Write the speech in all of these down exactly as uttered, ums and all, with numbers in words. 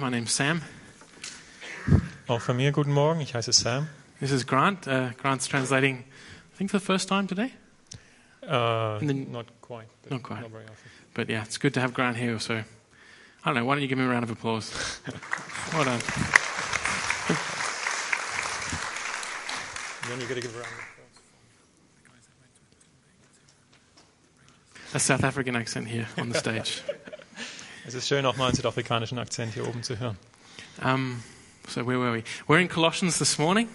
My name's Sam. Auch von mir guten Morgen, ich heiße Sam. This is Grant. Uh, Grant's translating, I think for the first time today. Uh, then, not quite. But not quite. Not very often. But yeah, it's good to have Grant here. So, I don't know, why don't you give him a round of applause? Well done. Then you got to give a round of applause. A South African accent here on the stage. Es ist schön, auch mal einen südafrikanischen Akzent hier oben zu hören. Um, so where were we? We're in Colossians this morning.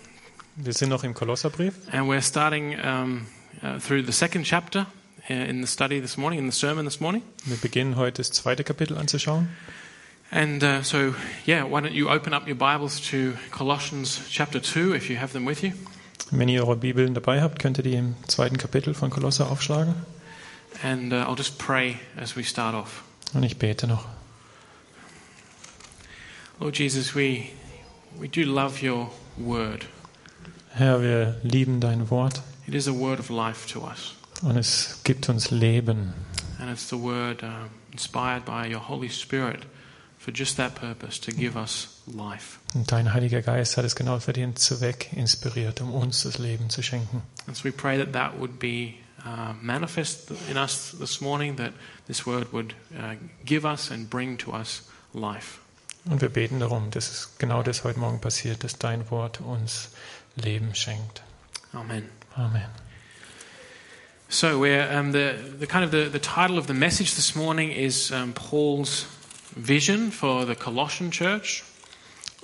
Wir sind noch im Kolosserbrief. And we're starting um, uh, through the second chapter in the study this morning, in the sermon this morning. Wir beginnen heute das zweite Kapitel anzuschauen. And uh, so, yeah, why don't you open up your Bibles to Colossians chapter two, if you have them with you. Wenn ihr eure Bibeln dabei habt, könnt ihr die im zweiten Kapitel von Kolosser aufschlagen. And uh, I'll just pray as we start off. Und ich bete noch. Lord Jesus, we we do love your word. Herr, wir lieben dein Wort. It is a word of life to us. Und es gibt uns Leben. And it's the word uh, inspired by your Holy Spirit for just that purpose, to give us life. Und dein Heiliger Geist hat es genau für den Zweck inspiriert, um uns das Leben zu schenken. And so we pray that that would be Uh, manifest in us this morning, that this word would uh, give us and bring to us life. Und wir beten darum, dass es genau das heute Morgen passiert, dass dein Wort uns Leben schenkt. Amen. Amen. So, we're, um, the the kind of the, the title of the message this morning is um, Paul's vision for the Colossian church.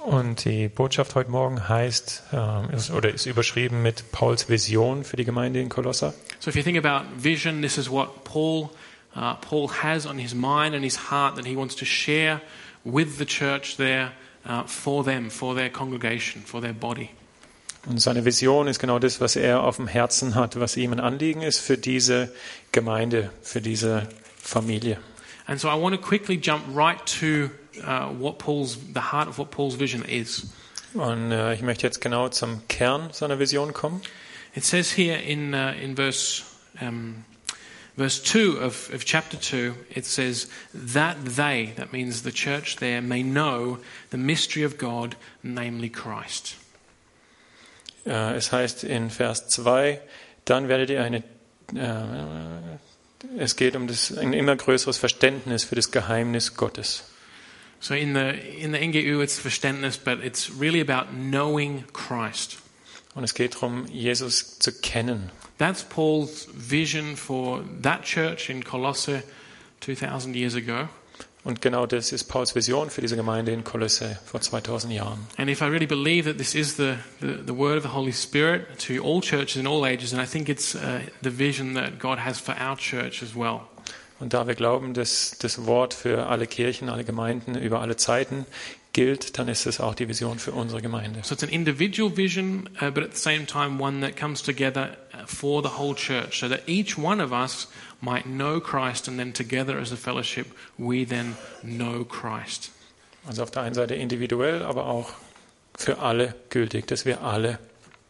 Und die Botschaft heute Morgen heißt äh, ist, oder ist überschrieben mit Pauls Vision für die Gemeinde in Kolosser. So if you think about vision, this is what Paul uh, Paul has on his mind and his heart that he wants to share with the church there uh, for them, for their congregation, for their body. Und seine Vision ist genau das, was er auf dem Herzen hat, was ihm ein Anliegen ist für diese Gemeinde, für diese Familie. And so I want to quickly jump right to Uh, what Paul's, the heart of what Paul's vision is. Und uh, ich möchte jetzt genau zum Kern seiner Vision kommen. It says here in uh, in verse um, verse two of, of chapter two, it says that they, that means the church there, may know the mystery of God, namely Christ. Uh, es heißt in Vers zwei, dann werdet ihr eine uh, es geht um das ein immer größeres Verständnis für das Geheimnis Gottes. So in the in the N G U it's Verständnis, but it's really about knowing Christ. Und es geht darum, Jesus zu kennen. That's Paul's vision for that church in Colossae two thousand years ago. Und genau das ist Pauls Vision für diese Gemeinde in Kolossae vor zweitausend Jahren. And if I really believe that this is the, the, the word of the Holy Spirit to all churches in all ages, and I think it's uh, the vision that God has for our church as well. Und da wir glauben, dass das Wort für alle Kirchen, alle Gemeinden über alle Zeiten gilt, dann ist es auch die Vision für unsere Gemeinde. So it's an individual vision, uh, but at the same time one that comes together for the whole church, so that each one of us might know Christ, and then together as a fellowship we then know Christ. Also auf der einen Seite individuell, aber auch für alle gültig, dass wir alle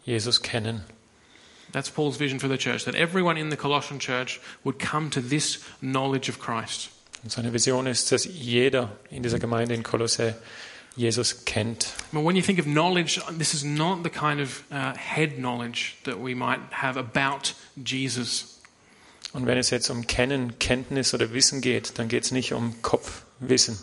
Jesus kennen. That's Paul's vision for the church, that everyone in the Colossian church would come to this knowledge of Christ. Und seine Vision ist, dass jeder in dieser Gemeinde in Kolosse Jesus kennt. But when you think of knowledge, this is not the kind of uh, head knowledge that we might have about Jesus. Und wenn es jetzt um Kennen, Kenntnis oder Wissen geht, dann geht es nicht um Kopfwissen.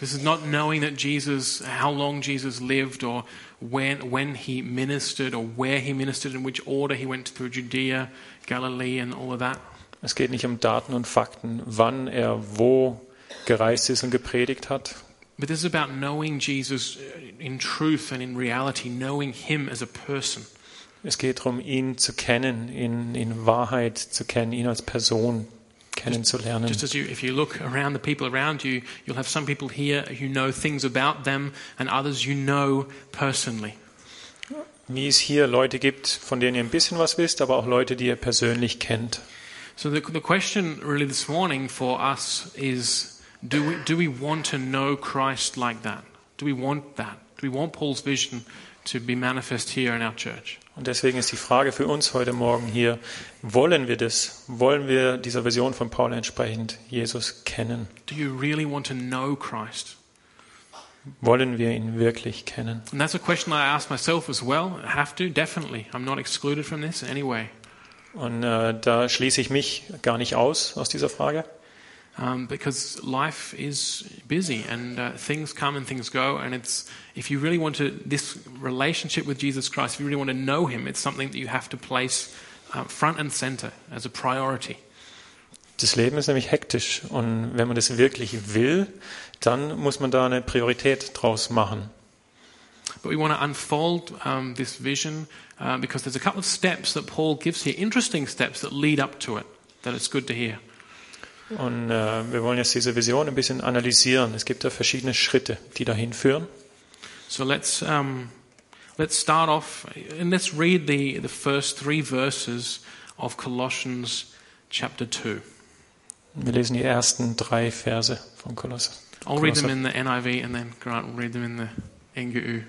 This is not knowing that Jesus, how long Jesus lived, or when when he ministered, or where he ministered, in which order he went through Judea, Galilee, and all of that. Es geht nicht um Daten und Fakten, wann er wo gereist ist und gepredigt hat. But this is about knowing Jesus in truth and in reality, knowing him as a person. Es geht darum, ihn zu kennen, ihn in Wahrheit zu kennen, ihn als Person kennenzulernen. Just as you, if you look around the people around you, you'll have some people here who know things about them and others you know personally. Wie es hier Leute gibt, von denen ihr ein bisschen was wisst, aber auch Leute, die ihr persönlich kennt. So the, the question really this morning for us is, do we do we want to know Christ like that? Do we want that? Do we want Paul's vision to be manifest here in our church? Und deswegen ist die Frage für uns heute Morgen hier, wollen wir das? Wollen wir dieser Vision von Paul entsprechend Jesus kennen? Do you really want to know Christ? Wollen wir ihn wirklich kennen? And that's a question I ask myself as well. I have to, definitely. I'm not excluded from this in any way. Und äh, da schließe ich mich gar nicht aus aus dieser Frage. Um, because life is busy and uh, things come and things go, and it's if you really want to this relationship with Jesus Christ, if you really want to know him, it's something that you have to place uh, front and center as a priority. Das Leben ist nämlich hektisch, und wenn man das wirklich will, dann muss man da eine Priorität draus machen. But we want to unfold um, this vision uh, because there's a couple of steps that Paul gives here, interesting steps that lead up to it, that it's good to hear. Und äh, wir wollen jetzt diese Vision ein bisschen analysieren. Es gibt da verschiedene Schritte, die dahin führen. So let's um, let's start off and let's read the the first three verses of Colossians chapter two. Wir lesen die ersten drei Verse von Kolosser. I'll read them in the N I V and then Grant will read them in the N G U.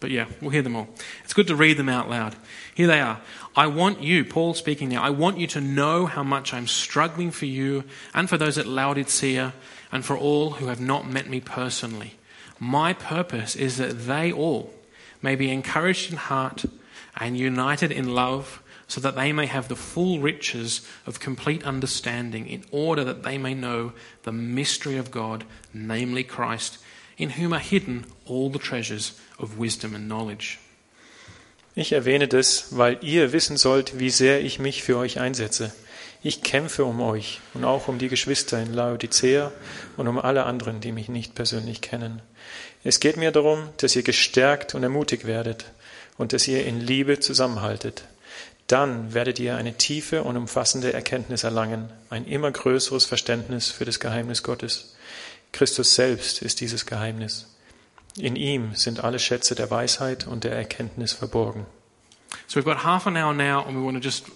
But yeah, we'll hear them all. It's good to read them out loud. Here they are. I want you, Paul speaking now, I want you to know how much I'm struggling for you and for those at Laodicea and for all who have not met me personally. My purpose is that they all may be encouraged in heart and united in love, so that they may have the full riches of complete understanding, in order that they may know the mystery of God, namely Christ, in whom are hidden all the treasures of wisdom and knowledge. Ich erwähne das, weil ihr wissen sollt, wie sehr ich mich für euch einsetze. Ich kämpfe um euch und auch um die Geschwister in Laodicea und um alle anderen, die mich nicht persönlich kennen. Es geht mir darum, dass ihr gestärkt und ermutigt werdet und dass ihr in Liebe zusammenhaltet. Dann werdet ihr eine tiefe und umfassende Erkenntnis erlangen, ein immer größeres Verständnis für das Geheimnis Gottes. Christus selbst ist dieses Geheimnis. In ihm sind alle Schätze der Weisheit und der Erkenntnis verborgen. So we've got half an hour now and we want to just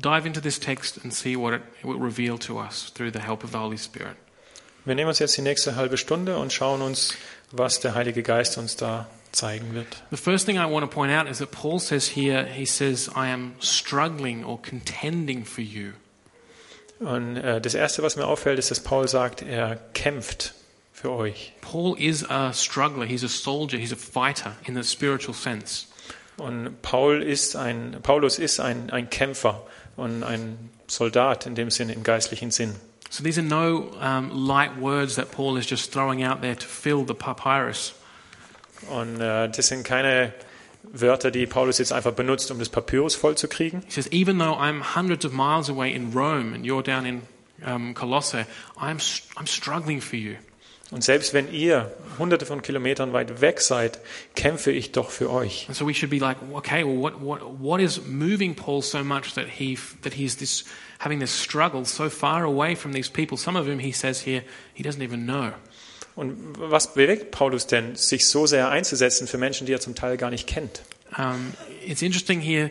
dive into this text and see what it will reveal to us through the help of the Holy Spirit. Wir nehmen uns jetzt die nächste halbe Stunde und schauen uns, was der Heilige Geist uns da zeigen wird. The first thing I want to point out is that Paul says here, he says, I am struggling or contending for you. Und äh, das erste, was mir auffällt, ist, dass Paul sagt, er kämpft für euch. Paul is a struggler, he's a soldier, he's a fighter in the spiritual sense. Und Paul ist ein Paulus ist ein ein Kämpfer und ein Soldat in dem Sinne, im geistlichen Sinn. So these are no um, light words that Paul is just throwing out there to fill the papyrus. Und äh, das sind keine Wörter, die Paulus jetzt einfach benutzt, um das Papyrus vollzukriegen. He says, even though I'm hundreds of miles away in Rome and you're down in um, Colossae, I'm I'm struggling for you. Und selbst wenn ihr hunderte von Kilometern weit weg seid, kämpfe ich doch für euch. And so we should be like, okay, well, what what what is moving Paul so much that he that he's this having this struggle so far away from these people, some of whom he says here he doesn't even know. Und was bewegt Paulus denn, sich so sehr einzusetzen für Menschen, die er zum Teil gar nicht kennt? Um, it's interesting here.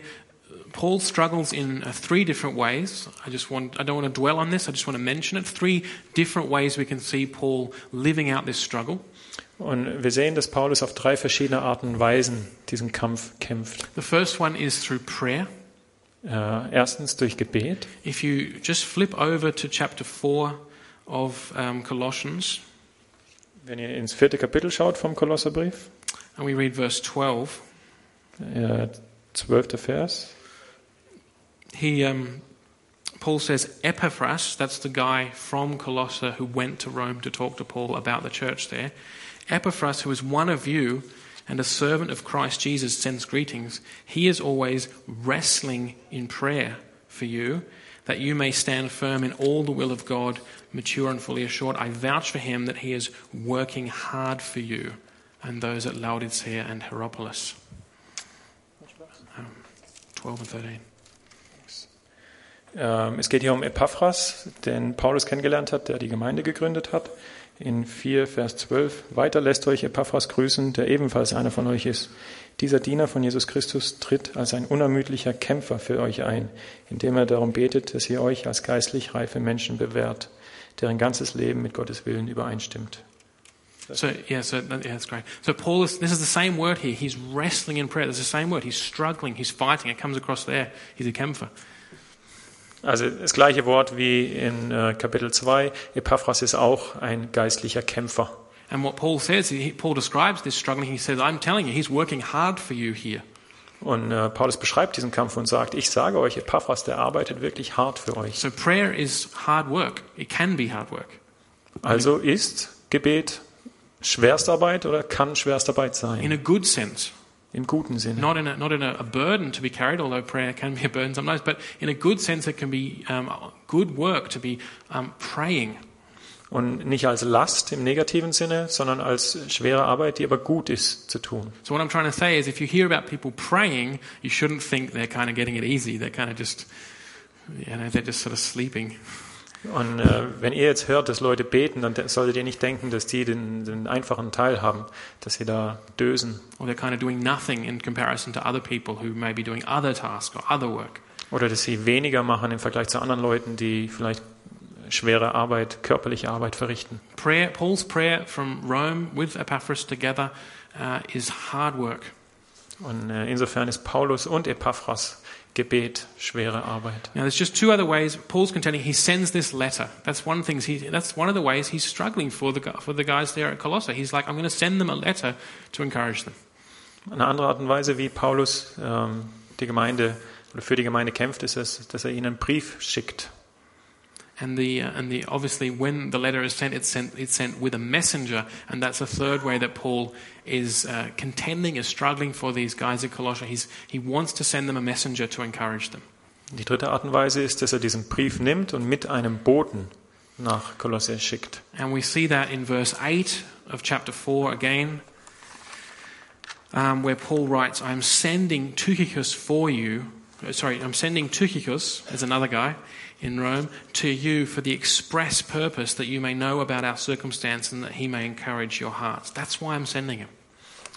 Paul struggles in three different ways. I just want, I don't want to dwell on this. I just want to mention it. Three different ways we can see Paul living out this struggle. Und wir sehen, dass Paulus auf drei verschiedene Arten und Weisen diesen Kampf kämpft. The first one is through prayer. Uh, erstens durch Gebet. If you just flip over to chapter four of um, Colossians. Wenn ihr ins vierte Kapitel schaut vom Kolosserbrief. And we read verse twelve. Ja, zwölfter Vers. He, um, Paul says, Epaphras, that's the guy from Colossae who went to Rome to talk to Paul about the church there. Epaphras, who is one of you and a servant of Christ Jesus, sends greetings. He is always wrestling in prayer for you, that you may stand firm in all the will of God, mature and fully assured. I vouch for him that he is working hard for you and those at Laodicea and Hierapolis. Um, twelve and thirteen. Um, es geht hier um Epaphras, den Paulus kennengelernt hat, der die Gemeinde gegründet hat. In vier, Vers zwölf. Weiter lässt euch Epaphras grüßen, der ebenfalls einer von euch ist. Dieser Diener von Jesus Christus tritt als ein unermüdlicher Kämpfer für euch ein, indem er darum betet, dass ihr euch als geistlich reife Menschen bewährt, deren ganzes Leben mit Gottes Willen übereinstimmt. So, yeah, so that, yeah, that's great. So Paul is, this is the same word here. He's wrestling in prayer. It's the same word. He's struggling. He's fighting. It comes across there. He's a kämpfer. Also das gleiche Wort wie in Kapitel zwei. Epaphras ist auch ein geistlicher Kämpfer. And what Paul says, he, Paul describes this struggle, and he says, I'm telling you, he's working hard for you here. Und äh, Paulus beschreibt diesen Kampf und sagt, ich sage euch, Epaphras, der arbeitet wirklich hart für euch. So prayer is hard work. It can be hard work. Also ist Gebet Schwerstarbeit oder kann Schwerstarbeit sein? In a good sense. Im guten Sinne. Not in a, not in a, a burden to be carried, although prayer can be a burden sometimes, but in a good sense it can be um, good work to be um, praying. Und nicht als Last im negativen Sinne, sondern als schwere Arbeit, die aber gut ist zu tun. So what I'm trying to say is, if you hear about people praying, you shouldn't think they're kind of getting it easy. They're kind of just, you know, they're just sort of sleeping. Und äh, wenn ihr jetzt hört, dass Leute beten, dann solltet ihr nicht denken, dass die den, den einfachen Teil haben, dass sie da dösen. Or they're kind of doing nothing in comparison to other people who may be doing other tasks or other work. Oder dass sie weniger machen im Vergleich zu anderen Leuten, die vielleicht schwere Arbeit, körperliche Arbeit verrichten. Prayer, Paul's prayer from Rome with Epaphras together uh, is hard work. Und äh, insofern ist Paulus und Epaphras Gebet schwere Arbeit. Now there's just two other ways Paul's contending. He sends this letter. That's one thing. He, that's one of the ways he's struggling for the for the guys there at Colossae. He's like, I'm going to send them a letter to encourage them. Eine andere Art und Weise, wie Paulus ähm, die Gemeinde oder für die Gemeinde kämpft, ist es, dass er ihnen einen Brief schickt. And the uh, and the obviously when the letter is sent, it's sent it's sent with a messenger, and that's a third way that Paul is uh, contending, is struggling for these guys at Colossae. He's he wants to send them a messenger to encourage them. Die dritte Art und Weise ist, dass er diesen Brief nimmt und mit einem Boten nach Kolosse schickt. And we see that in verse eight of chapter four again, um, where Paul writes, "I'm sending Tychicus for you." Sorry, I'm sending Tychicus as another guy in Rome to you for the express purpose that you may know about our circumstance and that he may encourage your hearts. That's why I'm sending him.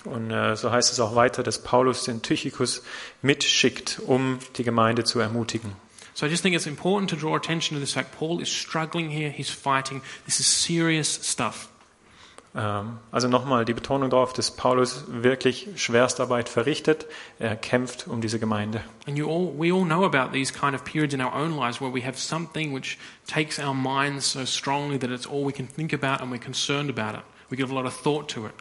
Und äh, so heißt es auch weiter, dass Paulus den Tychicus mitschickt, um die Gemeinde zu ermutigen. So I just think it's important to draw attention to this fact. Paul is struggling here. He's fighting. This is serious stuff. Ähm, also nochmal die Betonung darauf, dass Paulus wirklich Schwerstarbeit verrichtet. Er kämpft um diese Gemeinde. And you all, we all know about these kind of periods in our own lives where we have something which takes our minds so strongly that it's all we can think about and we're concerned about it. We give a lot of thought to it.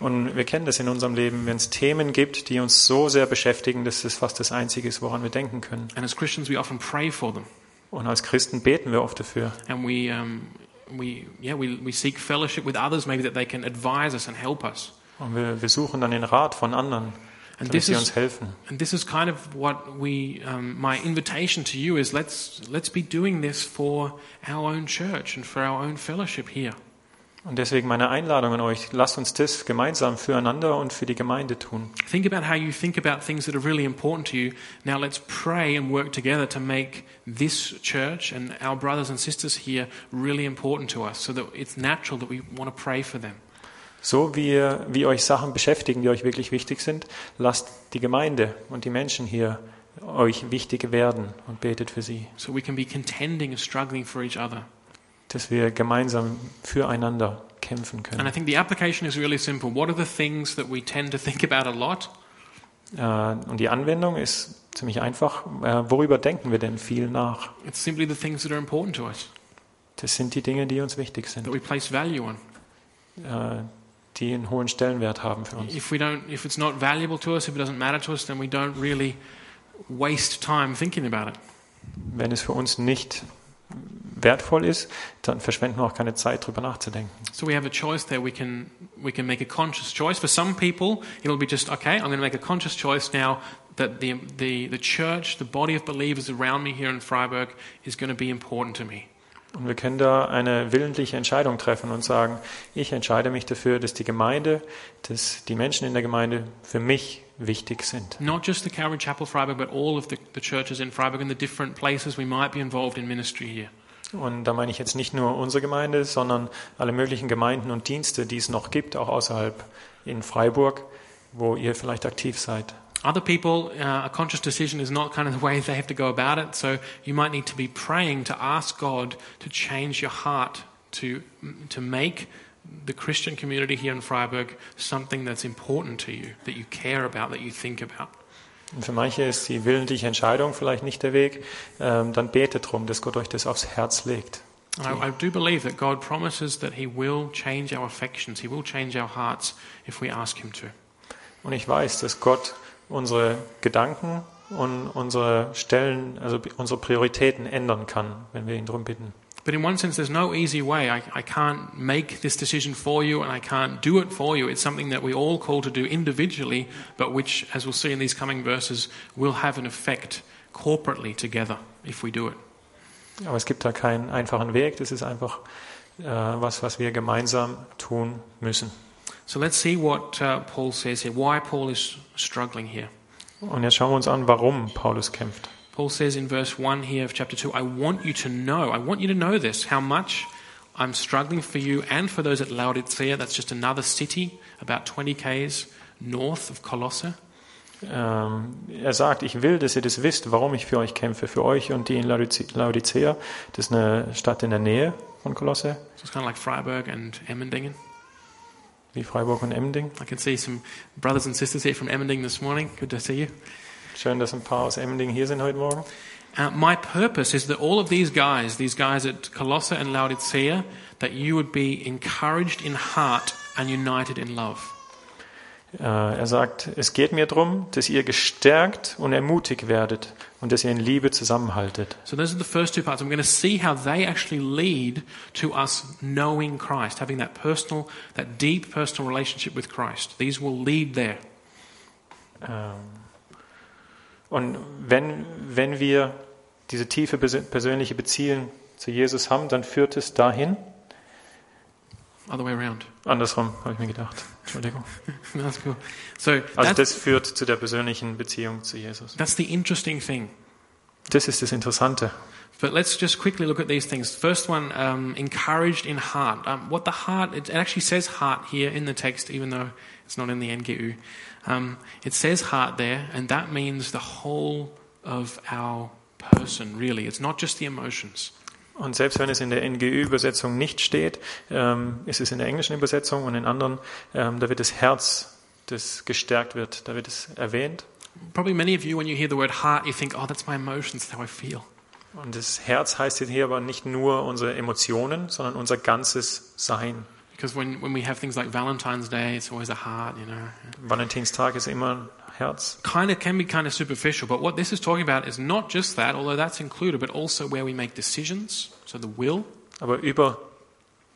Und wir kennen das in unserem Leben, wenn es Themen gibt, die uns so sehr beschäftigen, dass es fast das Einzige ist, woran wir denken können. And as Christians, we often pray for them. Und als Christen beten wir oft dafür. And we, um, We, yeah, we, we seek fellowship with others, maybe that they can advise us and help us. Und wir, wir suchen dann den Rat von anderen, and damit sie uns helfen. And this is kind of what we, um, my invitation to you is, let's let's be doing this for our own church and for our own fellowship here. Und deswegen meine Einladung an euch: Lasst uns das gemeinsam füreinander und für die Gemeinde tun. Think about how you think about things that are really important to you. Now let's pray and work together to make this church and our brothers and sisters here really important to us, so that it's natural that we want to pray for them. So wie, wie euch Sachen beschäftigen, die euch wirklich wichtig sind, lasst die Gemeinde und die Menschen hier euch wichtig werden und betet für sie. So we can be contending and struggling for each other. Dass wir gemeinsam füreinander kämpfen können. And I think the application is really simple. What are the things that we tend to think about a lot? Uh, und die Anwendung ist ziemlich einfach. Uh, worüber denken wir denn viel nach? It's simply the things that are important to us. Das sind die Dinge, die uns wichtig sind. That we place value on. Uh, die einen hohen Stellenwert haben für uns. If we don't, if it's not valuable to us, if it doesn't matter to us, then we don't really waste time thinking about it. Wenn es für uns nicht wertvoll ist, dann verschwenden wir auch keine Zeit, darüber nachzudenken. So we have a choice there. We can we can make a conscious choice. For some people, it will be just okay. I'm going to make a conscious choice now that the the the church, the body of believers around me here in Freiburg is going to be important to me. Und wir können da eine willentliche Entscheidung treffen und sagen: Ich entscheide mich dafür, dass die Gemeinde, dass die Menschen in der Gemeinde für mich wichtig sind. Not just the Calvary Chapel Freiburg, but all of the, the churches in Freiburg and the different places we might be involved in ministry here. Und da meine ich jetzt nicht nur unsere Gemeinde, sondern alle möglichen Gemeinden und Dienste, die es noch gibt, auch außerhalb in Freiburg, wo ihr vielleicht aktiv seid. Other people, uh, a conscious decision is not kind of the way they have to go about it. So you might need to be praying to ask God to change your heart to to make the Christian community here in Freiburg something that's important to you, that you care about, that you think about. Und für manche ist die willentliche Entscheidung vielleicht nicht der Weg. Ähm, dann betet drum, dass Gott euch das aufs Herz legt. I, I do believe that God promises that He will change our affections. He will change our hearts if we ask Him to. Und ich weiß, dass Gott unsere Gedanken und unsere Stellen, also unsere Prioritäten ändern kann, wenn wir ihn darum bitten. But in one sense, there's no easy way. I, I can't make this decision for you, and I can't do it for you. It's something that we all call to do individually, but which, as we'll see in these coming verses, will have an effect corporately together if we do it. Aber es gibt da keinen einfachen Weg. Das ist einfach äh, was, was wir gemeinsam tun müssen. So let's see what uh, Paul says here. Why Paul is struggling here. Und jetzt schauen wir uns an, warum Paulus kämpft. Paul says in verse one here of chapter two, I want you to know, I want you to know this, how much I'm struggling for you and for those at Laodicea. That's just another city, about twenty k's north of Colossae. Ähm, er sagt, ich will, dass ihr das wisst, warum ich für euch kämpfe, für euch und die in Laodicea. Das ist eine Stadt in der Nähe von Colossae. So it's kind of like Freiburg and Emmendingen. Wie Freiburg und Emmendingen. I can see some brothers and sisters here from Emmendingen this morning. Good to see you. Schön, dass ein paar aus Emmendingen hier sind heute Morgen. Uh, my purpose is that all of these guys, these guys at Colossae and Laodicea, that you would be encouraged in heart and united in love. Uh, er sagt, es geht mir darum, dass ihr gestärkt und ermutigt werdet und dass ihr in Liebe zusammenhaltet. So those are the first two parts. I'm going to see how they actually lead to us knowing Christ, having that personal, that deep personal relationship with Christ. These will lead there. Um. Und wenn, wenn wir diese tiefe persönliche Beziehung zu Jesus haben, dann führt es dahin. Other way around. Andersrum, habe ich mir gedacht. Entschuldigung. That's cool. So, also das führt zu der persönlichen Beziehung zu Jesus. That's the interesting thing. Das ist das Interessante. But let's just quickly look at these things. First one, um, encouraged in heart. Um, what the heart, it actually says heart here in the text, even though it's not in the N G U. Um, it says heart there, and that means the whole of our person, really. It's not just the emotions. Und selbst wenn es in der N G U-Übersetzung nicht steht, ähm, ist es in der englischen Übersetzung und in anderen, ähm, da wird das Herz, das gestärkt wird, da wird es erwähnt. Probably many of you, when you hear the word heart, you think, oh, that's my emotions, that's how I feel. Und das Herz heißt hier aber nicht nur unsere Emotionen, sondern unser ganzes Sein. Because when, when we have things like Valentine's Day, it's always a heart, you know. Valentinstag ist immer ein Herz. Kind of can be kind of superficial, but what this is talking about is not just that, although that's included, but also where we make decisions, so the will. Aber über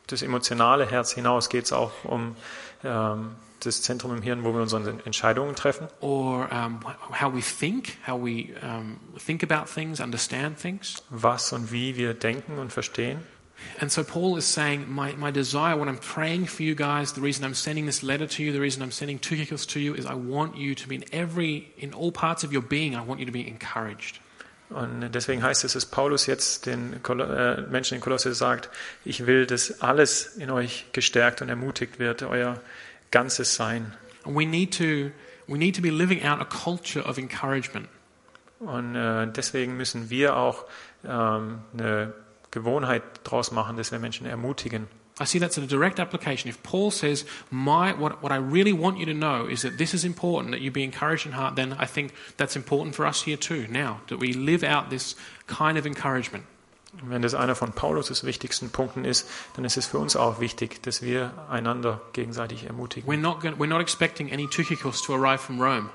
das emotionale Herz hinaus geht es auch um ähm, das Zentrum im Hirn, wo wir unsere Entscheidungen treffen. Or um, how we think, how we um, think about things, understand things. Was und wie wir denken und verstehen. And so Paul is saying, my, my desire, what I'm praying for you guys, the reason I'm sending this letter to you, the reason I'm sending Tychicus to you, is I want you to be in every, in all parts of your being, I want you to be encouraged. Und deswegen heißt es, dass Paulus jetzt den äh, Menschen in Kolosse sagt, ich will, dass alles in euch gestärkt und ermutigt wird, euer ganzes Sein. And we need to, we need to be living out a culture of encouragement. Und äh, deswegen müssen wir auch ähm, eine Gewohnheit draus machen, dass wir Menschen ermutigen. I see that's a direct application. If Paul says, "My what what I really want you to know is that this is important, that you be encouraged in heart," then I think that's important for us here too. Now that we live out this kind of encouragement. Und wenn das einer von Paulus' wichtigsten Punkten ist, dann ist es für uns auch wichtig, dass wir einander gegenseitig ermutigen. We're not gonna, we're not expecting any Tychicus to arrive from Rome.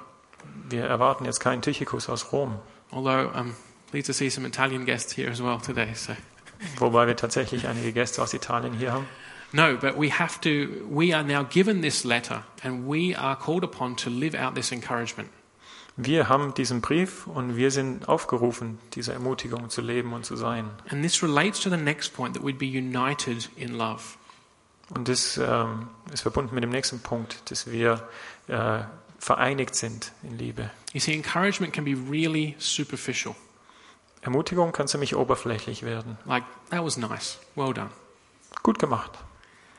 Wir erwarten jetzt keinen Tychicus aus Rom. Although I'm pleased to see some Italian guests here as well today, so. Wobei wir tatsächlich einige Gäste aus Italien hier haben. No, but we have to, we are now given this letter and we are called upon to live out this encouragement. Wir haben diesen Brief und wir sind aufgerufen, diese Ermutigung zu leben und zu sein. And this relates to the next point, that we'd be united in love. Und das ähm, ist verbunden mit dem nächsten Punkt, dass wir äh, vereinigt sind in Liebe. You see, encouragement can be really superficial. Ermutigung kann ziemlich oberflächlich werden. Like, that was nice. Well done. Gut gemacht.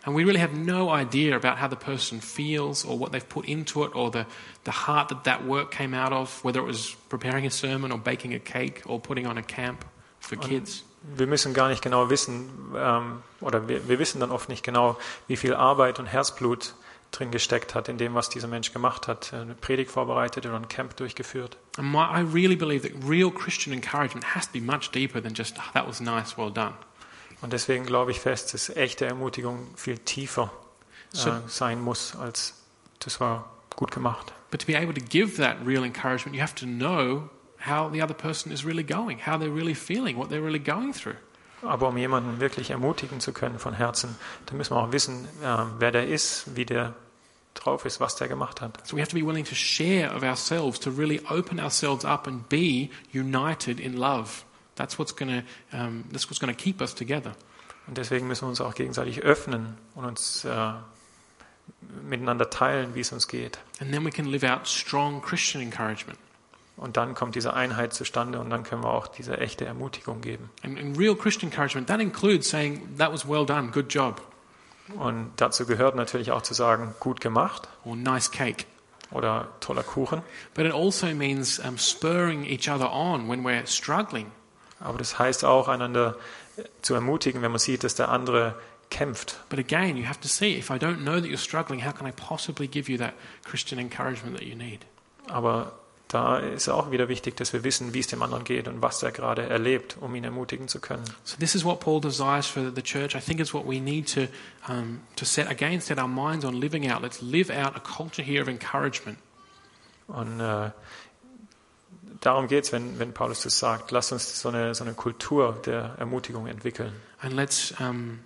And we really have no idea about how the person feels or what they've put into it or the, the heart that that work came out of, whether it was preparing a sermon or baking a cake or putting on a camp for kids. Und wir müssen gar nicht genau wissen, ähm, oder wir, wir wissen dann oft nicht genau, wie viel Arbeit und Herzblut drin gesteckt hat in dem, was dieser Mensch gemacht hat, eine Predigt vorbereitet oder ein Camp durchgeführt. And I really believe that real Christian encouragement has to be much deeper than just oh, that was nice, well done. Und deswegen glaube ich fest, dass echte Ermutigung viel tiefer äh, sein muss, als das war gut gemacht. But to be able to give that real encouragement, you have to know how the other person is really going, how they're really feeling, what they're really going through. Aber um jemanden wirklich ermutigen zu können von Herzen, dann müssen wir auch wissen, äh, wer der ist, wie der drauf ist, was der gemacht hat. So we have to be willing to share of ourselves, to really open ourselves up and be united in love. That's what's going to um, that's what's going to keep us together. Und deswegen müssen wir uns auch gegenseitig öffnen und uns äh, miteinander teilen, wie es uns geht. And then we can live out strong Christian encouragement. Und dann kommt diese Einheit zustande und dann können wir auch diese echte Ermutigung geben. And, and real Christian encouragement, that includes saying, that was well done, good job. Und dazu gehört natürlich auch zu sagen, gut gemacht. Or nice cake. Oder toller Kuchen. But it also means um, spurring each other on when we're struggling. Aber das heißt auch, einander zu ermutigen, wenn man sieht, dass der andere kämpft. But again, you have to see, if I don't know that you're struggling, how can I possibly give you that Christian encouragement that you need? Aber da ist auch wieder wichtig, dass wir wissen, wie es dem anderen geht und was er gerade erlebt, um ihn ermutigen zu können. So this is what Paul desires for the church. I think it's what we need to um, to set again, set our minds on living out. Let's live out a culture here of encouragement. Und äh, darum geht es, wenn, wenn Paulus das sagt. Lasst uns so eine, so eine Kultur der Ermutigung entwickeln. And let's, um,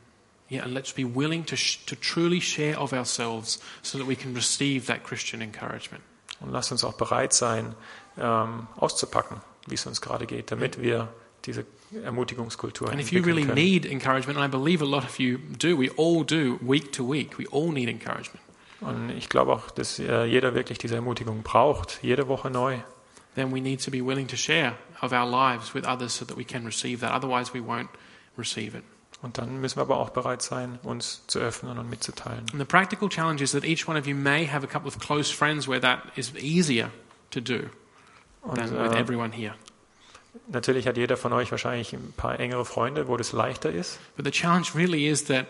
yeah, and let's be willing to, sh- to truly share of ourselves, so that we can receive that Christian encouragement. Und lasst uns auch bereit sein, ähm, auszupacken, wie es uns gerade geht, damit wir diese Ermutigungskultur and entwickeln können. And if you really need encouragement, and I believe a lot of you do, we all do, week to week, we all need encouragement. Und ich glaube auch, dass äh, jeder wirklich diese Ermutigung braucht, jede Woche neu. Then we need to be willing to share of our lives with others so that we can receive that. Otherwise we won't receive it. Und dann müssen wir aber auch bereit sein, uns zu öffnen und mitzuteilen. And the practical challenge is that each one of you may have a couple of close friends where that is easier to do und, than with äh, everyone here. Natürlich hat jeder von euch wahrscheinlich ein paar engere Freunde, wo das leichter ist. But the challenge really is that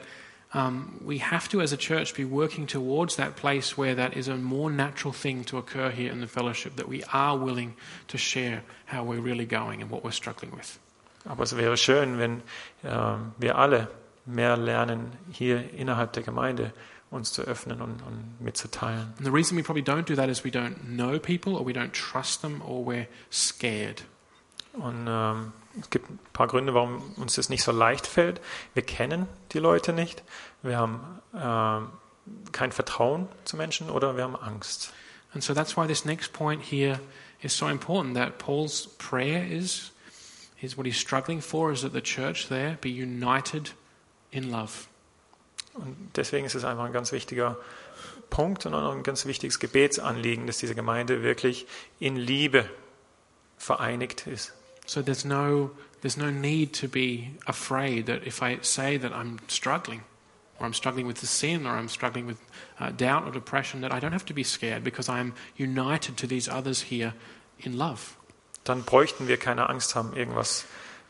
um, we have to, as a church, be working towards that place where that is a more natural thing to occur here in the fellowship, that we are willing to share how we're really going and what we're struggling with. Aber es wäre schön, wenn äh, wir alle mehr lernen, hier innerhalb der Gemeinde uns zu öffnen und, und mitzuteilen. And the reason we probably don't do that is we don't know people or we don't trust them or we're scared. Und ähm, es gibt ein paar Gründe, warum uns das nicht so leicht fällt. Wir kennen die Leute nicht, wir haben äh, kein Vertrauen zu Menschen oder wir haben Angst. And so that's why this next point here is so important, that Paul's prayer is is what he's struggling for is that the church there be united in love. Und deswegen ist es einfach ein ganz wichtiger Punkt und ein ganz wichtiges Gebetsanliegen, dass diese Gemeinde wirklich in Liebe vereinigt ist. So there's no there's no need to be afraid that if I say that I'm struggling or I'm struggling with the sin or I'm struggling with uh, doubt or depression, that I don't have to be scared because I'm united to these others here in love. Dann bräuchten wir keine Angst haben, irgendwas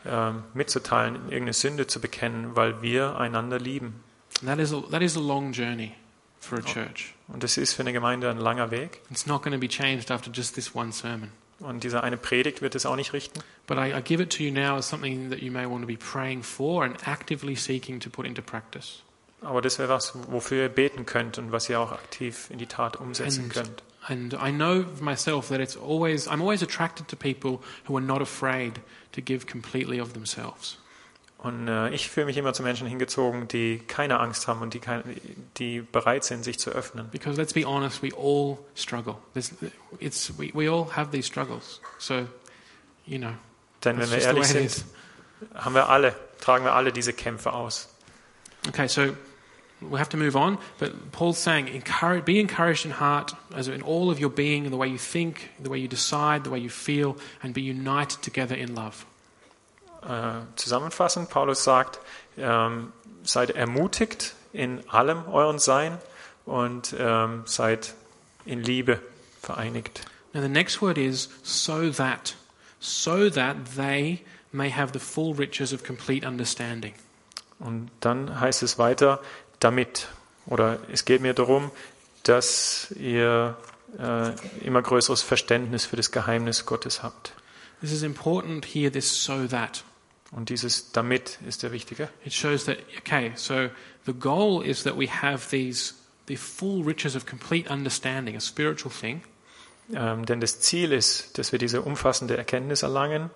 äh, mitzuteilen, irgendeine Sünde zu bekennen, weil wir einander lieben. That is a, that is a long journey for a church. Und das ist für eine Gemeinde ein langer Weg. It's not going to be changed after just this one sermon. Und diese eine Predigt wird es auch nicht richten. But I, I give it to you now as something that you may want to be praying for and actively seeking to put into practice. Aber das wäre was, wofür ihr beten könnt und was ihr auch aktiv in die Tat umsetzen and, könnt. And I know myself that it's always I'm always attracted to people who are not afraid to give completely of themselves. Und äh, ich fühle mich immer zu Menschen hingezogen, die keine Angst haben und die kein, die bereit sind, sich zu öffnen. Because let's be honest, we all struggle. There's, it's we we all have these struggles. So, you know. Denn wenn wir ehrlich sind, haben wir alle, tragen wir alle diese Kämpfe aus. Okay, so we have to move on, but Paul's saying, encourage, be encouraged in heart, as in all of your being, in the way you think, the way you decide, the way you feel, and be united together in love. Uh, zusammenfassend, Paulus sagt, ähm, seid ermutigt in allem euren Sein und ähm, seid in Liebe vereinigt. Now the next word is, so that, so that they may have the full riches of complete understanding. Und dann heißt es weiter, damit, oder es geht mir darum, dass ihr äh, immer größeres Verständnis für das Geheimnis Gottes habt. This is important here, this so that. Und dieses damit ist der wichtige. It shows that okay, so the goal is that we have these the full riches of complete understanding, a spiritual thing. Ähm, denn das Ziel ist, dass wir diese umfassende Erkenntnis erlangen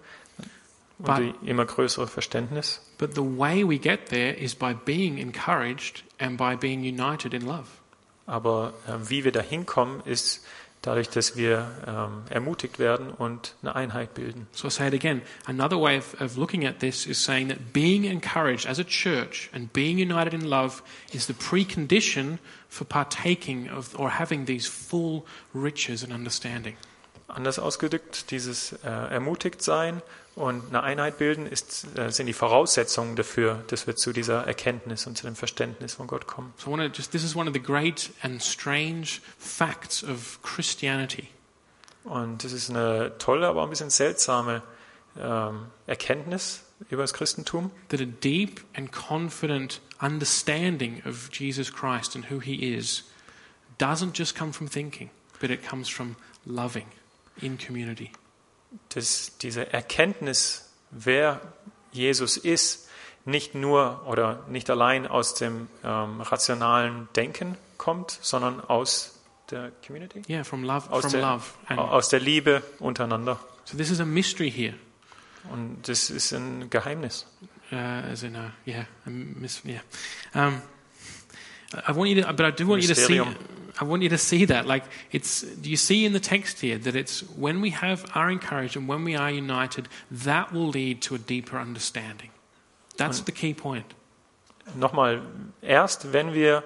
und but, die immer größere Verständnis. But the way we get there is by being encouraged and by being united in love. Aber äh, wie wir dahin kommen, ist dadurch, dass wir ähm, ermutigt werden und eine Einheit bilden. So I say it again. Another way of, of looking at this is saying that being encouraged as a church and being united in love is the precondition for partaking of or having these full riches and understanding. Anders ausgedrückt, dieses äh, ermutigt sein und eine Einheit bilden ist, äh, sind die Voraussetzungen dafür, dass wir zu dieser Erkenntnis und zu dem Verständnis von Gott kommen. So I want to just, this is one of the great and strange facts of Christianity. Und das ist eine tolle, aber ein bisschen seltsame ähm, Erkenntnis über das Christentum. That a deep and confident understanding of Jesus Christ and who he is doesn't just come from thinking, but it comes from loving. In community. Dass diese Erkenntnis, wer Jesus ist, nicht nur oder nicht allein aus dem ähm, rationalen Denken kommt, sondern aus der Community. Yeah, from love, aus, from der, love and aus der Liebe untereinander. So this is a mystery here. Und das ist ein Geheimnis. Uh, as in a, yeah, a mis- yeah. Um, I want you to, but I do want Mysterium. you to see. I want you to see that, like it's. Do you see in the text here that it's when we have are encouraged and when we are united, that will lead to a deeper understanding. That's the key point. Nochmal, erst wenn wir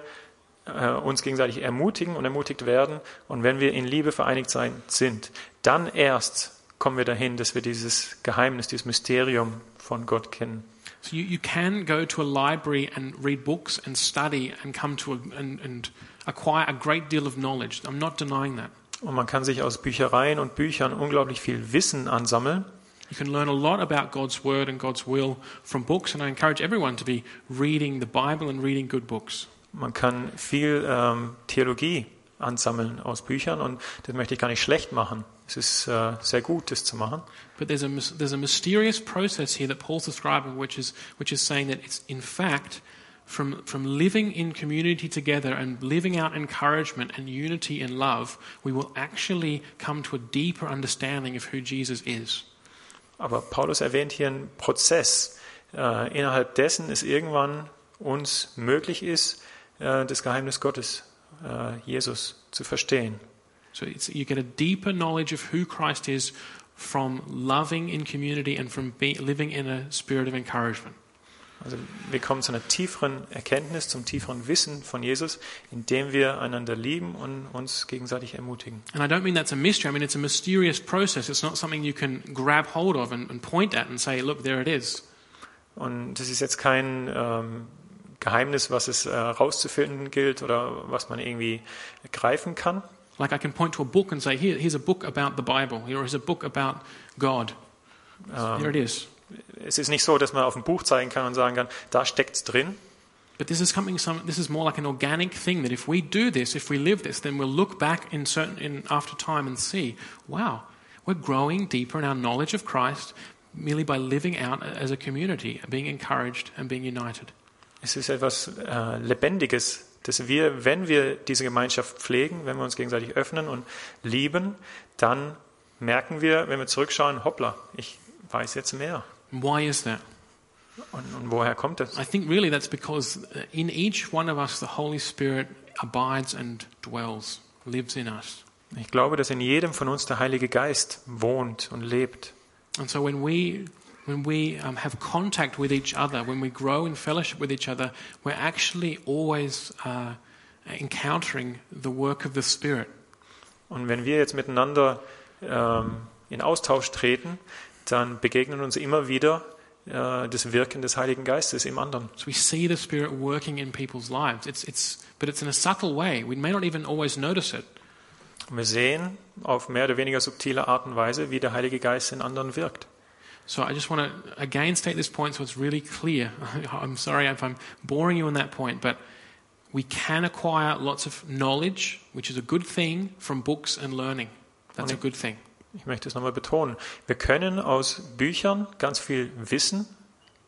äh, uns gegenseitig ermutigen und ermutigt werden und wenn wir in Liebe vereinigt sein sind, dann erst kommen wir dahin, dass wir dieses Geheimnis, dieses Mysterium von Gott kennen. So you, you can go to a library and read books and study and come to a, and, and acquire a great deal of knowledge. I'm not denying that. Und man kann sich aus Büchereien und Büchern unglaublich viel Wissen ansammeln. You can learn a lot about God's word and God's will from books, and I encourage everyone to be reading the Bible and reading good books. Man kann viel ähm, Theologie ansammeln aus Büchern, und das möchte ich gar nicht schlecht machen. Es ist äh, sehr gut, das zu machen. But there's a there's a mysterious process here that Paul's describing, which is which is saying that it's in fact From, from living in community together and living out encouragement and unity in love, we will actually come to a deeper understanding of who Jesus is. Aber Paulus erwähnt hier einen Prozess, äh, innerhalb dessen es irgendwann uns möglich ist, äh, das Geheimnis Gottes, äh, Jesus, zu verstehen. So it's, you get a deeper knowledge of who Christ is from loving in community and from be, living in a spirit of encouragement. Also wir kommen zu einer tieferen Erkenntnis, zum tieferen Wissen von Jesus, indem wir einander lieben und uns gegenseitig ermutigen. And I don't mean that's a mystery. I mean it's a mysterious process. It's not something you can grab hold of and, and point at and say, look, there it is. Und das ist jetzt kein ähm, Geheimnis, was es äh, rauszufinden gilt oder was man irgendwie greifen kann. Like I can point to a book and say, here, here's a book about the Bible. Here's a book about God. Um, Here it is. Es ist nicht so, dass man auf ein Buch zeigen kann und sagen kann, da steckt's drin. But this is coming some this is more like an organic thing that if we do this, if we live this, then we'll look back in certain in after time and see, wow, we're growing deeper in our knowledge of Christ merely by living out as a community, being encouraged and being united. Es ist etwas äh, Lebendiges, dass wir, wenn wir diese Gemeinschaft pflegen, wenn wir uns gegenseitig öffnen und lieben, dann merken wir, wenn wir zurückschauen, hoppla, ich weiß jetzt mehr. Why is that? Und, und woher kommt das? I think really that's because in each one of us the Holy Spirit abides and dwells, lives in us. Ich glaube, dass in jedem von uns der Heilige Geist wohnt und lebt. And so when we when we um, have contact with each other, when we grow in fellowship with each other, we're actually always uh, encountering the work of the Spirit. Und wenn wir jetzt miteinander ähm, in Austausch treten, dann begegnen uns immer wieder äh, das Wirken des Heiligen Geistes im anderen. So we see the Spirit working in people's lives. It's it's but it's in a subtle way. We may not even always notice it. Wir sehen auf mehr oder weniger subtile Art und Weise, wie der Heilige Geist in anderen wirkt. So I just want to again state this point so it's really clear. I'm sorry if I'm boring you on that point, but we can acquire lots of knowledge, which is a good thing, from books and learning. That's a good thing. Ich möchte es nochmal betonen. Wir können aus Büchern ganz viel Wissen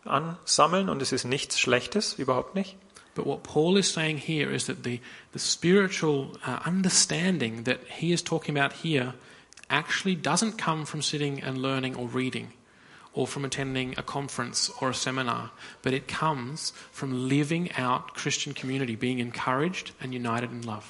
ansammeln und es ist nichts Schlechtes, überhaupt nicht. But what Paul is saying here is that the the spiritual uh, understanding that he is talking about here actually doesn't come from sitting and learning or reading or from attending a conference or a seminar, but it comes from living out Christian community, being encouraged and united in love.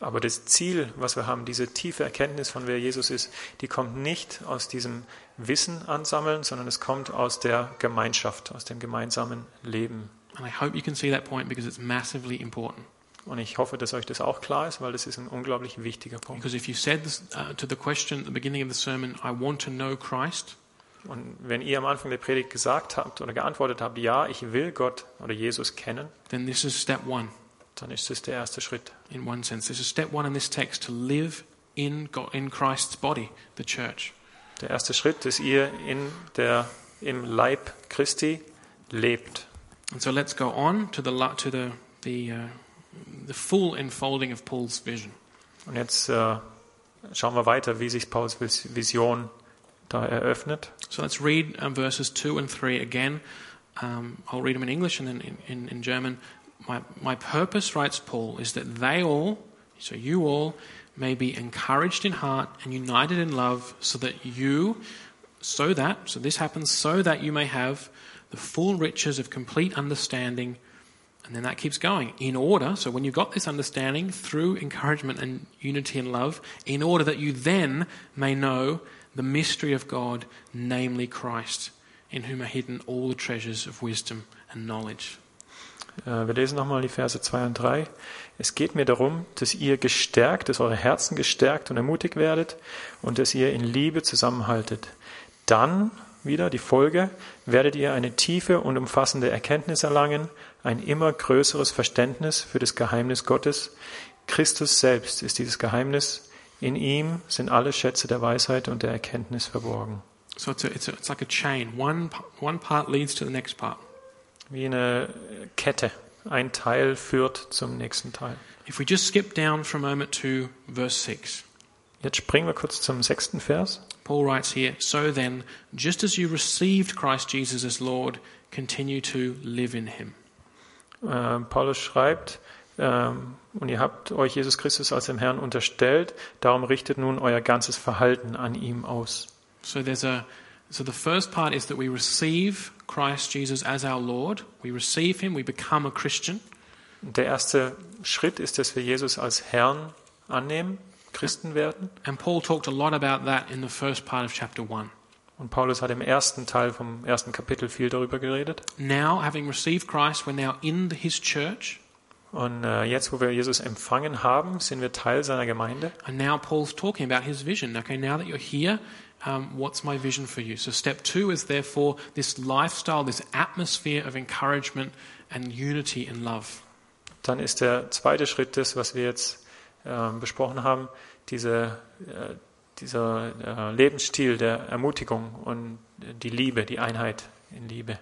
Aber das Ziel, was wir haben, diese tiefe Erkenntnis von wer Jesus ist, die kommt nicht aus diesem Wissen ansammeln, sondern es kommt aus der Gemeinschaft, aus dem gemeinsamen Leben. And I hope you can see that point because it's massively important. Und ich hoffe, dass euch das auch klar ist, weil das ist ein unglaublich wichtiger Punkt. Because if you said this, uh, to the question at the beginning of the sermon, I want to know Christ. Und wenn ihr am Anfang der Predigt gesagt habt oder geantwortet habt, ja, ich will Gott oder Jesus kennen, then this is step one. Dann ist es der erste Schritt. In one sense, this is step one in this text, to live in God, in Christ's body, the church. Der erste Schritt, dass ihr in der im Leib Christi lebt. And so let's go on to the to the the, uh, the full unfolding of Paul's vision. Und jetzt uh, schauen wir weiter, wie sich Pauls Vision da eröffnet. So let's read um, verses two and three again. Um, I'll read them in English and then in, in, in German. My my purpose, writes Paul, is that they all, so you all, may be encouraged in heart and united in love, so that you, so that, so this happens, so that you may have the full riches of complete understanding, and then that keeps going. In order, so when you've got this understanding through encouragement and unity and love, in order that you then may know the mystery of God, namely Christ, in whom are hidden all the treasures of wisdom and knowledge. Wir lesen nochmal die Verse zwei und drei. Es geht mir darum, dass ihr gestärkt, dass eure Herzen gestärkt und ermutigt werdet und dass ihr in Liebe zusammenhaltet. Dann, wieder die Folge, werdet ihr eine tiefe und umfassende Erkenntnis erlangen, ein immer größeres Verständnis für das Geheimnis Gottes. Christus selbst ist dieses Geheimnis. In ihm sind alle Schätze der Weisheit und der Erkenntnis verborgen. So it's, a, it's, a, it's like a chain. One, one part leads to the next part. Wie eine Kette. Ein Teil führt zum nächsten Teil. If we just skip down for a moment to verse six. Jetzt springen wir kurz zum sechsten Vers. Paul writes here, so then, just as you received Christ Jesus as Lord, continue to live in him. Uh, Paulus schreibt, um, und ihr habt euch Jesus Christus als dem Herrn unterstellt, darum richtet nun euer ganzes Verhalten an ihm aus. So there's a So the first part is that we receive Christ Jesus as our Lord. We receive him, we become a Christian. Der erste Schritt ist, dass wir Jesus als Herrn annehmen, Christen werden. And Paul talked a lot about that in the first part of chapter one. Und Paulus hat im ersten Teil vom ersten Kapitel viel darüber geredet. Now, having received Christ, we're now in his church. Und äh, jetzt, wo wir Jesus empfangen haben, sind wir Teil seiner Gemeinde. And now Paul's talking about his vision. Okay, now that you're here, Um, what's my vision for you? So step two is therefore this lifestyle, this atmosphere of encouragement and unity and love. Dann ist der zweite Schritt das, was wir jetzt äh, besprochen haben, diese, äh, dieser äh, Lebensstil der Ermutigung und die Liebe, die Einheit in Liebe.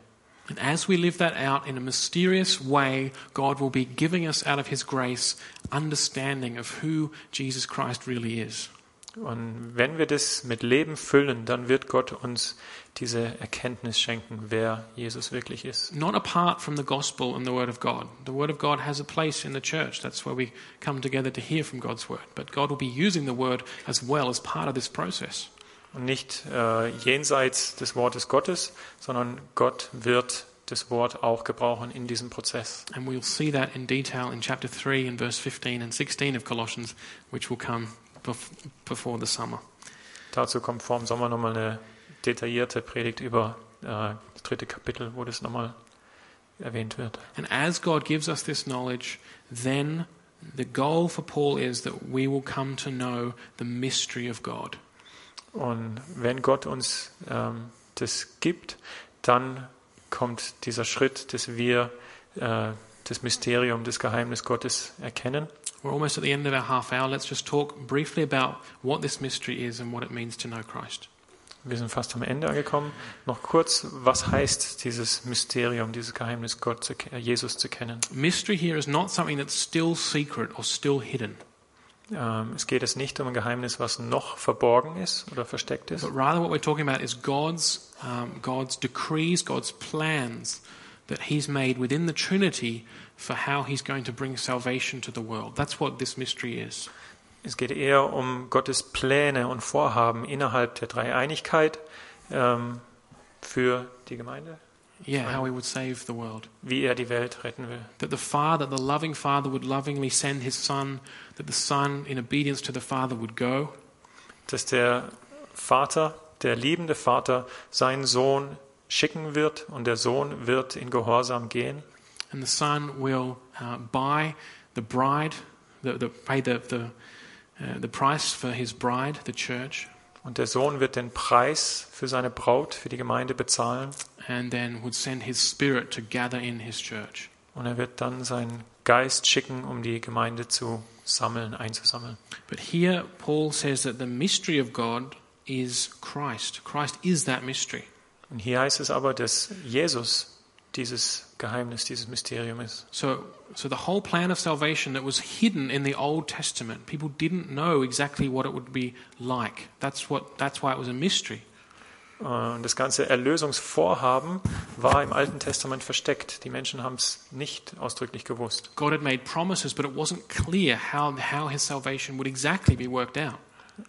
And as we live that out in a mysterious way, God will be giving us out of his grace understanding of who Jesus Christ really is. Und wenn wir das mit Leben füllen, dann wird Gott uns diese Erkenntnis schenken, wer Jesus wirklich ist. Not apart from the gospel and the word of God. The word of God has a place in the church. That's where we come together to hear from God's word. But God will be using the word as well as part of this process. Und nicht äh, jenseits des Wortes Gottes, sondern Gott wird das Wort auch gebrauchen in diesem Prozess. And we'll see that in detail in chapter three in verse fifteen and sixteen of Colossians, which will come before the summer. Dazu kommt vor dem Sommer nochmal eine detaillierte Predigt über äh, das dritte Kapitel, wo das nochmal erwähnt wird. And as God gives us this knowledge, then the goal for Paul is that we will come to know the mystery of God. Und wenn Gott uns ähm, das gibt, dann kommt dieser Schritt, dass wir äh, das Mysterium, das Geheimnis Gottes erkennen. We're almost at the end of our half hour. Let's just talk briefly about what this mystery is and what it means to know Christ. Wir sind fast am Ende angekommen. Noch kurz, was heißt dieses Mysterium, dieses Geheimnis, Gott zu, Jesus zu kennen? Mystery here is not something that's still secret or still hidden. Es geht es nicht um ein Geheimnis, was noch verborgen ist oder versteckt ist. But rather what we're talking about is God's um, God's decrees, God's plans that he's made within the Trinity for how he's going to bring salvation to the world. That's what this mystery is. Es geht eher um Gottes Pläne und Vorhaben innerhalb der Dreieinigkeit ähm, für die Gemeinde. Yeah, how he would save the world. Wie er die Welt retten will. That the Father, the loving Father would lovingly send his Son, that the Son in obedience to the Father would go. Dass der Vater, der liebende Vater, seinen Sohn schicken wird und der Sohn wird in Gehorsam gehen. And the Son will uh, buy the bride, the, the, pay the, the, uh, the price for his bride, the church. Und der Sohn wird den Preis für seine Braut, für die Gemeinde bezahlen. And then would send his Spirit to gather in his church. Und er wird dann seinen Geist schicken, um die Gemeinde zu sammeln, einzusammeln. But here Paul says that the mystery of God is Christ. Christ is that mystery. Und hier heißt es aber, dass Jesus dieses Geheimnis, dieses Mysterium ist. So, so the whole plan of salvation that was hidden in the Old Testament, people didn't know exactly what it would be like. That's what. That's why it was a mystery. Und das ganze Erlösungsvorhaben war im Alten Testament versteckt. Die Menschen haben es nicht ausdrücklich gewusst. God had made promises, but it wasn't clear how how his salvation would exactly be worked out.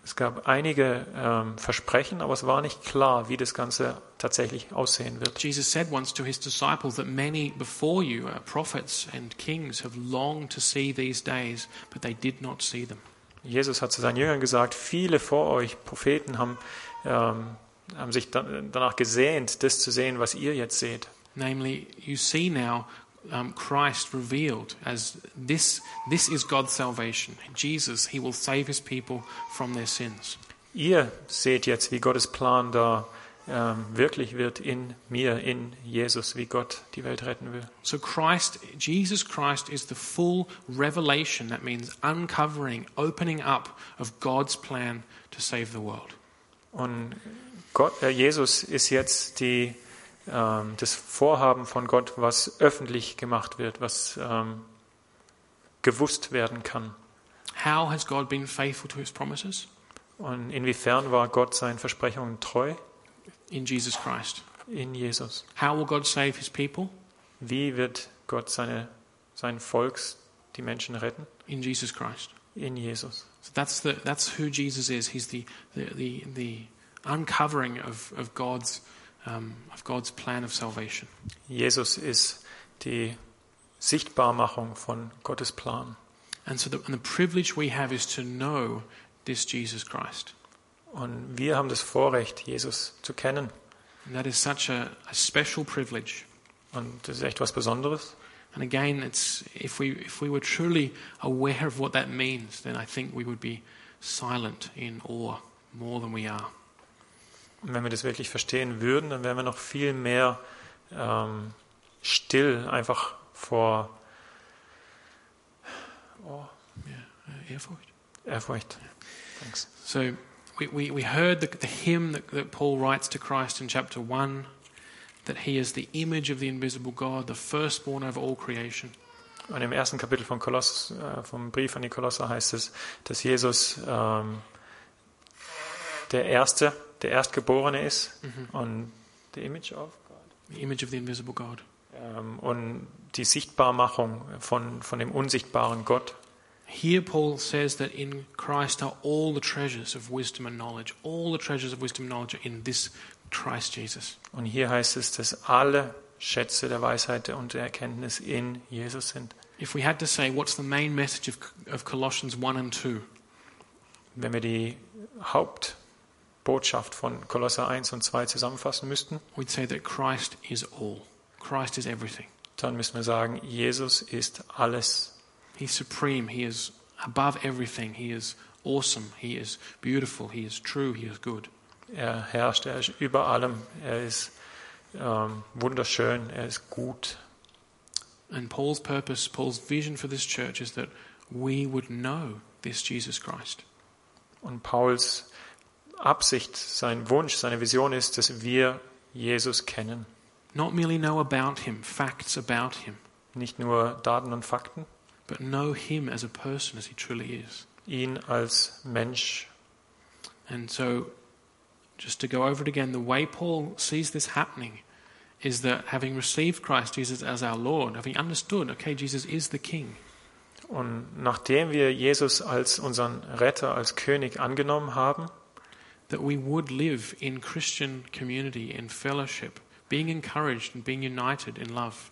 Es gab einige ähm, Versprechen, aber es war nicht klar, wie das Ganze tatsächlich aussehen wird. Jesus said once to his disciples that many before you, prophets and kings, have longed to see these days, but they did not see them. Jesus hat zu seinen Jüngern gesagt: Viele vor euch Propheten haben, ähm, haben sich da, danach gesehnt, das zu sehen, was ihr jetzt seht. Namely, you see now um, Christ revealed as this. This is God's salvation. Jesus, he will save his people from their sins. Ihr seht jetzt, wie Gottes Plan da ähm, wirklich wird in mir, in Jesus, wie Gott die Welt retten will. So Christ, Jesus Christ is the full revelation. That means uncovering, opening up of God's plan to save the world. Und Gott, äh, Jesus ist jetzt die, ähm, das Vorhaben von Gott, was öffentlich gemacht wird, was ähm, gewusst werden kann. How has God been faithful to his promises? Und inwiefern war Gott seinen Versprechungen treu? In Jesus Christ. In Jesus. How will God save his people? Wie wird Gott seine sein Volk, die Menschen retten? In Jesus Christ. In Jesus. So that's the that's who Jesus is. He's the the the, the uncovering of of God's um, of God's plan of salvation. Jesus ist die Sichtbarmachung von Gottes Plan. And so the, and the privilege we have is to know this Jesus Christ. Und wir haben das Vorrecht, Jesus zu kennen. And that is such a, a special privilege. Und das ist echt was Besonderes. And again, it's if we if we were truly aware of what that means, then I think we would be silent in awe more than we are. Und wenn wir das wirklich verstehen würden, dann wären wir noch viel mehr ähm, still, einfach vor oh. yeah. Ehrfurcht. Ehrfurcht. Yeah. Thanks. So we we we heard the, the hymn that, that Paul writes to Christ in chapter one. That he is the image of the invisible God, the firstborn over all creation. Und im ersten Kapitel von Koloss, äh, vom Brief an die Kolosser heißt es, dass Jesus ähm, der Erste, der Erstgeborene ist, mhm. und the image of God. The image of the invisible God. Ähm, und die Sichtbarmachung von von dem unsichtbaren Gott. Here Paul says that in Christ are all the treasures of wisdom and knowledge. All the treasures of wisdom and knowledge are in this Christ Jesus. Und hier heißt es, dass alle Schätze der Weisheit und der Erkenntnis in Jesus sind. If we had to say what's the main message of, of Colossians one and two? Wenn wir die Hauptbotschaft von Kolosser eins und zwei zusammenfassen müssten, we'd say that Christ is all. Christ is everything. Dann müssen wir sagen, Jesus ist alles. He's supreme, he is above everything, he is awesome, he is beautiful, he is true, he is good. Er herrscht, er ist über allem, er ist ähm, wunderschön, er ist gut. And Paul's purpose, Paul's vision for this church is that we would know this Jesus Christ. Und Pauls Absicht, sein Wunsch, seine Vision ist, dass wir Jesus kennen. Not merely know about him, facts about him. Nicht nur Daten und Fakten, but know him as a person as he truly is. ihn als Mensch. And so, just to go over it again, the way Paul sees this happening is that having received Christ Jesus as our Lord, having understood, okay, Jesus is the King. Und nachdem wir Jesus als unseren Retter, als König angenommen haben, that we would live in Christian community, in fellowship, being encouraged and being united in love.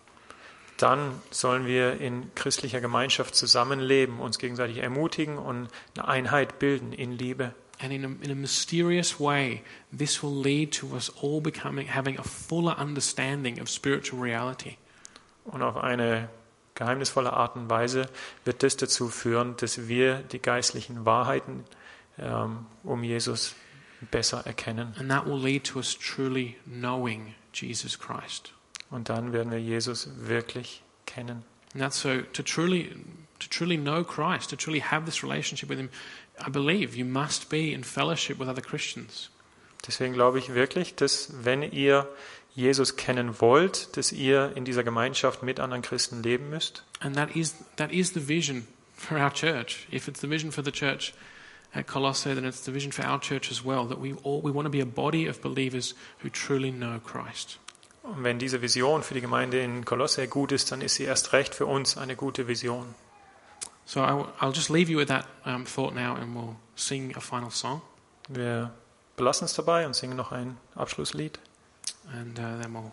Dann sollen wir in christlicher Gemeinschaft zusammenleben, uns gegenseitig ermutigen und eine Einheit bilden in Liebe. And in a, in a mysterious way, this will lead to us all becoming, having a fuller understanding of spiritual reality. Und auf eine geheimnisvolle Art und Weise wird das dazu führen, dass wir die geistlichen Wahrheiten ähm, um Jesus besser erkennen. And that will lead to us truly knowing Jesus Christ. Und dann werden wir Jesus wirklich kennen. And that's so to truly to truly know Christ, to truly have this relationship with him. I believe you must be in fellowship with other Christians. Deswegen glaube ich wirklich, dass wenn ihr Jesus kennen wollt, dass ihr in dieser Gemeinschaft mit anderen Christen leben müsst. And that is that is the vision for our church. If it's the vision for the church at Colossae, then it's the vision for our church as well. That we all we want to be a body of believers who truly know Christ. Und wenn diese Vision für die Gemeinde in Kolossae gut ist, dann ist sie erst recht für uns eine gute Vision. So I'll just leave you with that um, thought now and we'll sing a final song. Wir belassen es dabei und singen noch ein Abschlusslied. And uh, then we'll